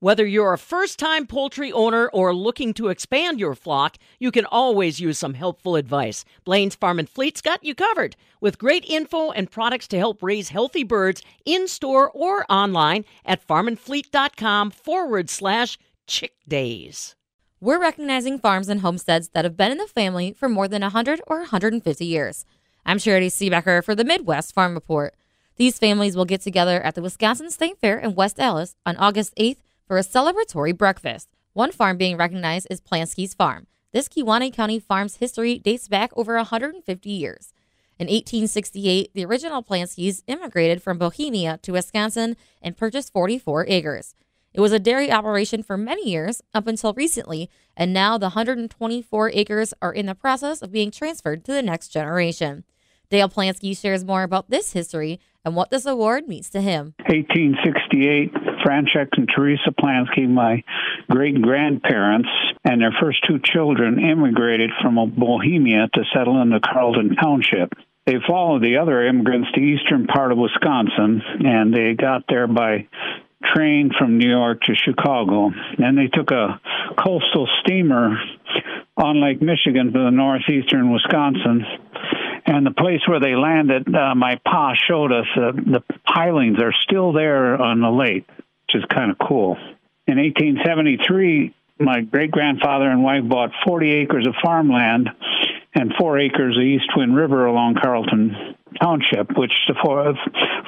Whether you're a first-time poultry owner or looking to expand your flock, you can always use some helpful advice. Blaine's Farm and Fleet's got you covered with great info and products to help raise healthy birds in-store or online at farmandfleet.com/chickdays. We're recognizing farms and homesteads that have been in the family for more than 100 or 150 years. I'm Charity Sebecker for the Midwest Farm Report. These families will get together at the Wisconsin State Fair in West Allis on August 8th for a celebratory breakfast. One farm being recognized is Plansky's Farm. This Kewaunee County farm's history dates back over 150 years. In 1868, the original Planskys immigrated from Bohemia to Wisconsin and purchased 44 acres. It was a dairy operation for many years, up until recently, and now the 124 acres are in the process of being transferred to the next generation. Dale Plansky shares more about this history and what this award means to him. 1868, Franchette and Teresa Plansky, my great-grandparents, and their first two children immigrated from Bohemia to settle into Carleton Township. They followed the other immigrants to the eastern part of Wisconsin, and they got there by train from New York to Chicago. Then they took a coastal steamer on Lake Michigan to the northeastern Wisconsin. And the place where they landed, my pa showed us the pilings are still there on the lake, which is kind of cool. In 1873, my great-grandfather and wife bought 40 acres of farmland and 4 acres of East Twin River along Carleton Township, which the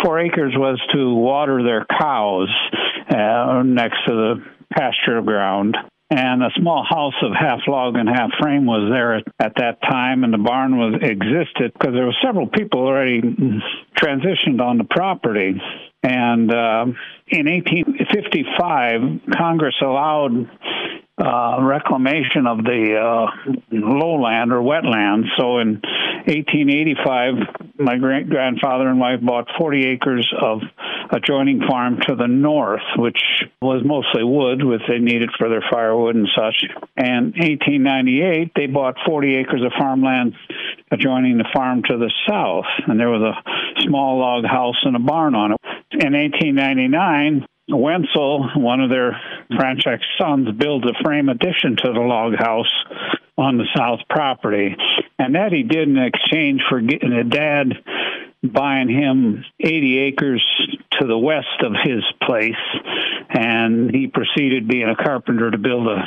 4 acres was to water their cows next to the pasture ground. And a small house of half log and half frame was there at that time, and the barn existed because there were several people already transitioned on the property. And in 1855, Congress allowed reclamation of the lowland or wetlands. So in 1885, my great-grandfather and wife bought 40 acres of adjoining farm to the north, which was mostly wood, which they needed for their firewood and such. And 1898, they bought 40 acres of farmland adjoining the farm to the south, and there was a small log house and a barn on it. In 1899, Wenzel, one of their Franchette sons, built a frame addition to the log house on the south property. And that he did in exchange for getting a dad buying him 80 acres to the west of his place. And he proceeded, being a carpenter, to build a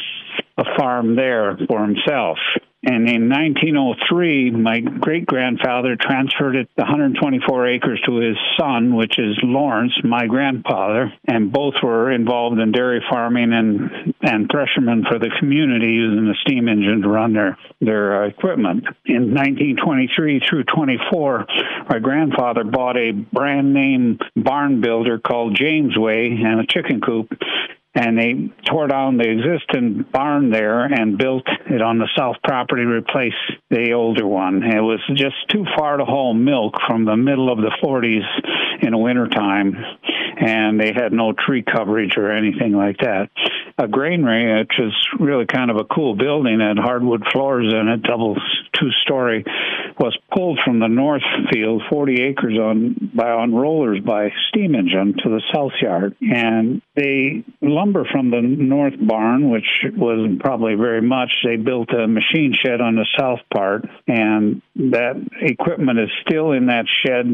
farm there for himself. And in 1903, my great-grandfather transferred it 124 acres to his son, which is Lawrence, my grandfather, and both were involved in dairy farming and threshermen for the community, using the steam engine to run their equipment. In 1923 through 24, my grandfather bought a brand-name barn builder called James Way and a chicken coop, and they tore down the existing barn there and built it on the south property to replace the older one. It was just too far to haul milk from the middle of the 40s in the wintertime, and they had no tree coverage or anything like that. A granary, which is really kind of a cool building, had hardwood floors in it, double two-story, was pulled from the north field, 40 acres on rollers by steam engine to the south yard. And they lumber from the north barn, which wasn't probably very much. They built a machine shed on the south part, and that equipment is still in that shed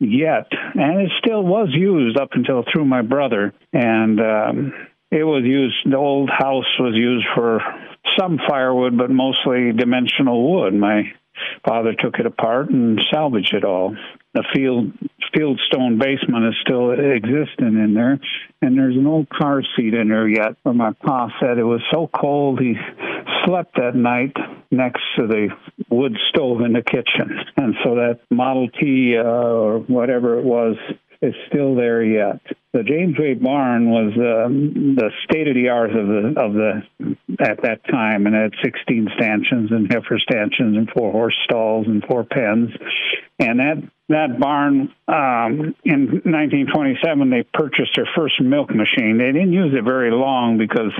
yet. And it still was used up until through my brother. And it was used, the old house was used for some firewood, but mostly dimensional wood. My father took it apart and salvaged it all. The field stone basement is still existing in there, and there's an old car seat in there yet. Where my pa said it was so cold he slept that night next to the wood stove in the kitchen, and so that Model T or whatever it was is still there yet. The James Way barn was the state-of-the-art at that time, and it had 16 stanchions and heifer stanchions and 4 horse stalls and 4 pens. And that barn, in 1927, they purchased their first milk machine. They didn't use it very long because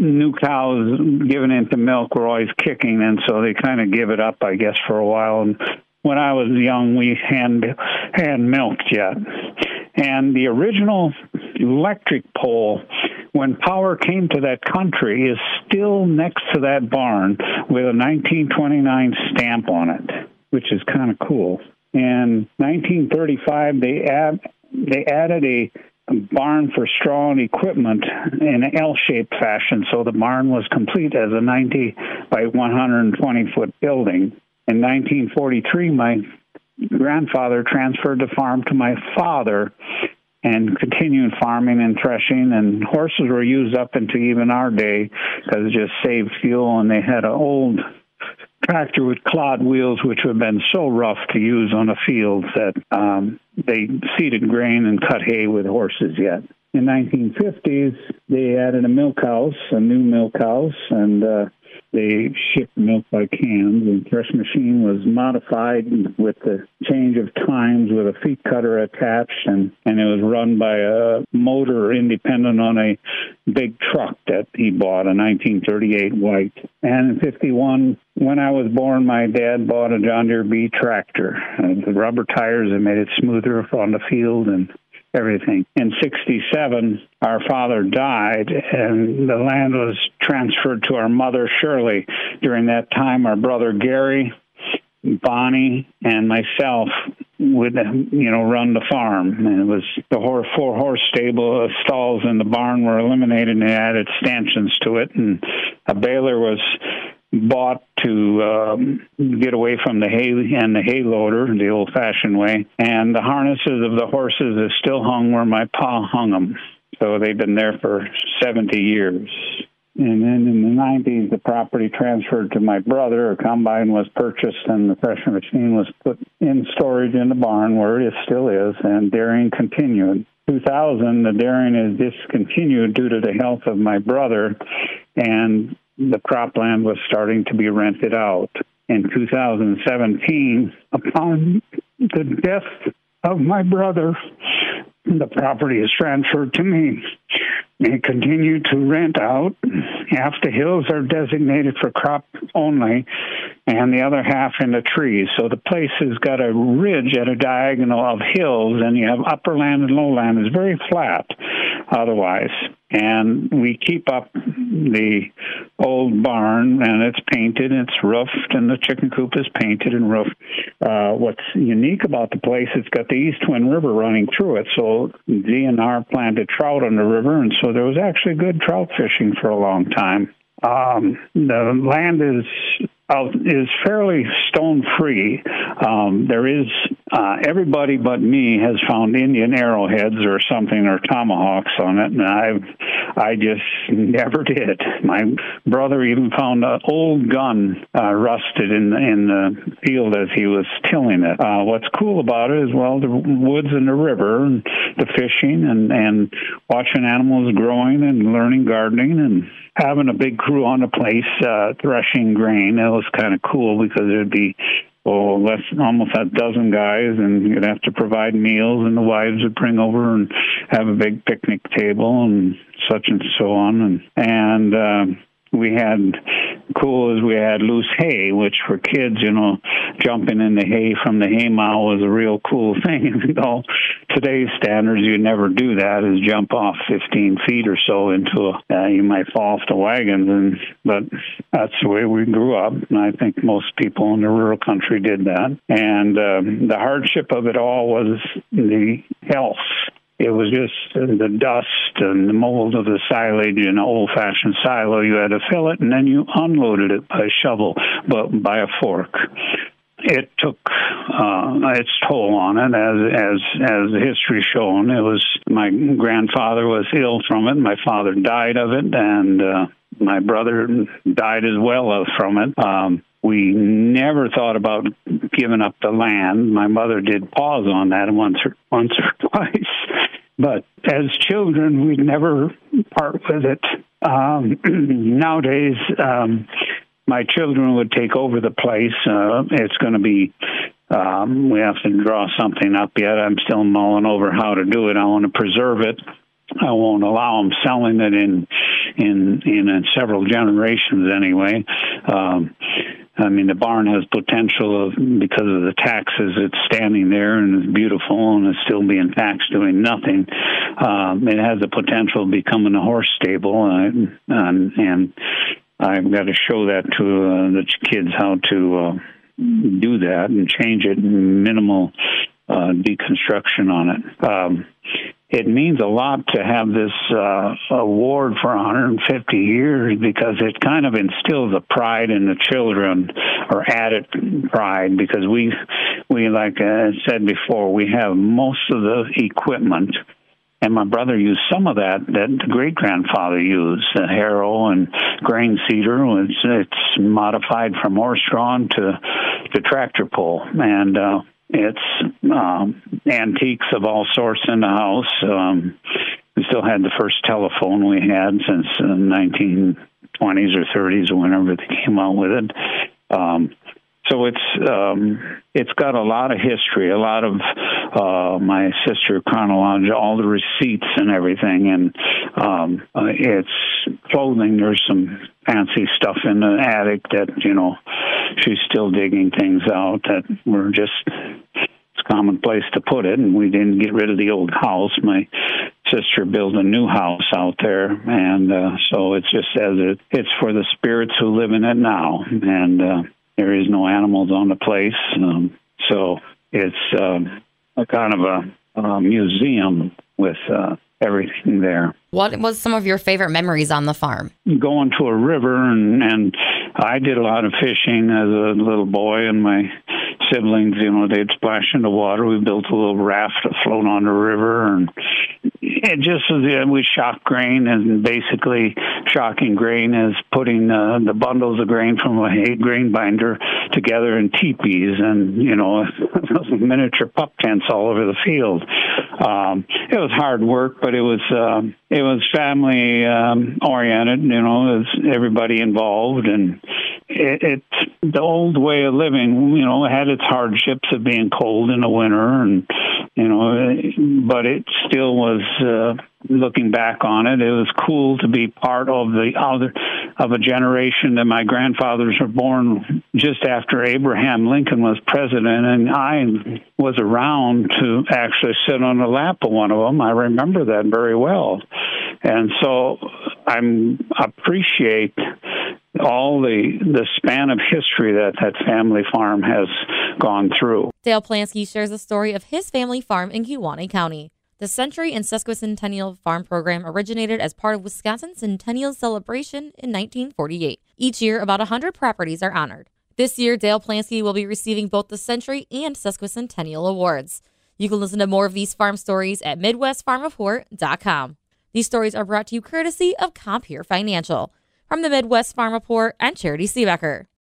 new cows given into milk were always kicking, and so they kind of gave it up, I guess, for a while. And when I was young, we hand milked yet. And the original electric pole when power came to that country is still next to that barn with a 1929 stamp on it, which is kind of cool. In 1935, they added a barn for straw and equipment in an L-shaped fashion, so the barn was complete as a 90 by 120-foot building. In 1943, my grandfather transferred the farm to my father and continued farming and threshing, and horses were used up into even our day because it just saved fuel, and they had an old tractor with clod wheels, which would have been so rough to use on the fields that they seeded grain and cut hay with horses yet. In 1950s, they added a milk house, a new milk house, and they shipped milk by cans. The thresh machine was modified with the change of times with a feed cutter attached, and it was run by a motor independent on a big truck that he bought, a 1938 white. And in 51, when I was born, my dad bought a John Deere B tractor. And the rubber tires had made it smoother on the field and everything. In 1967, our father died, and the land was transferred to our mother, Shirley. During that time, our brother Gary, Bonnie, and myself would, run the farm. And it was the four-horse stable, stalls in the barn were eliminated, and they added stanchions to it, and a baler was bought to get away from the hay and the hay loader the old-fashioned way, and the harnesses of the horses is still hung where my pa hung them. So they've been there for 70 years. And then in the 90s, the property transferred to my brother. A combine was purchased, and the threshing machine was put in storage in the barn where it still is, and dairying continued. 2000, the dairying is discontinued due to the health of my brother, and the cropland was starting to be rented out. In 2017, upon the death of my brother, the property is transferred to me. They continue to rent out half the hills are designated for crop only, and the other half in the trees. So the place has got a ridge at a diagonal of hills, and you have upper land and lowland. It's very flat otherwise. And we keep up the old barn, and it's painted, and it's roofed, and the chicken coop is painted and roofed. What's unique about the place, it's got the East Twin River running through it, so DNR planted trout on the river, and so there was actually good trout fishing for a long time. The land is fairly stone-free. There is, everybody but me has found Indian arrowheads or something or tomahawks on it, and I just never did. My brother even found an old gun rusted in the field as he was tilling it. What's cool about it is, well, the woods and the river and the fishing and watching animals growing and learning gardening and having a big crew on the place threshing grain. It was kind of cool because there'd be almost a dozen guys, and you'd have to provide meals, and the wives would bring over and have a big picnic table and such and so on. And we had, cool as we had loose hay, which for kids, jumping in the hay from the hay mow was a real cool thing. Today's standards, you'd never do that, is jump off 15 feet or so into you might fall off the wagons, but that's the way we grew up, and I think most people in the rural country did that. And the hardship of it all was the health. It was just the dust and the mold of the silage in an old-fashioned silo. You had to fill it, and then you unloaded it by a shovel, but by a fork. It took its toll on it, as the history shown. It was, my grandfather was ill from it. My father died of it, and my brother died as well from it. We never thought about giving up the land. My mother did pause on that once or twice. But as children, we'd never part with it. Nowadays, my children would take over the place. It's going to be, we have to draw something up yet. I'm still mulling over how to do it. I want to preserve it. I won't allow them selling it in several generations anyway. I mean, the barn has potential of, because of the taxes, it's standing there and it's beautiful and it's still being taxed doing nothing. It has the potential of becoming a horse stable, and I've got to show that to the kids how to do that and change it, minimal deconstruction on it. It means a lot to have this award for 150 years because it kind of instills a pride in the children, or added pride, because we like I said before, we have most of the equipment. And my brother used some of that the great-grandfather used, the harrow and grain seeder. It's modified from horse drawn to tractor pull. And it's antiques of all sorts in the house. We still had the first telephone we had since the 1920s or 30s, whenever they came out with it. So it's got a lot of history, a lot of my sister chronology, all the receipts and everything, and it's clothing. There's some fancy stuff in the attic that, you know, she's still digging things out that were just, it's a common place to put it, and we didn't get rid of the old house. My sister built a new house out there, and so it's just as it's for the spirits who live in it now, and there is no animals on the place, so it's a kind of a museum with everything there. What was some of your favorite memories on the farm? Going to a river, and I did a lot of fishing as a little boy, and my siblings, you know, they'd splash into water. We built a little raft to float on the river, and it just we shocked grain, and basically shocking grain is putting the bundles of grain from a grain binder together in teepees, and, you know, miniature pup tents all over the field. It was hard work, but it was family oriented. You know, it was everybody involved, and it's the old way of living. You know, had its hardships of being cold in the winter, and you know, but it still was. Looking back on it, it was cool to be part of the other of a generation that my grandfathers were born just after Abraham Lincoln was president, and I was around to actually sit on the lap of one of them. I remember that very well, and so I'm appreciate all the span of history that family farm has gone through. Dale Plansky shares the story of his family farm in Kewaunee County. The Century and Sesquicentennial Farm Program originated as part of Wisconsin Centennial Celebration in 1948. Each year, about 100 properties are honored. This year, Dale Plansky will be receiving both the Century and Sesquicentennial Awards. You can listen to more of these farm stories at MidwestFarmReport.com. These stories are brought to you courtesy of Compeer Financial. From the Midwest Farm Report, I'm Charity Sebecker.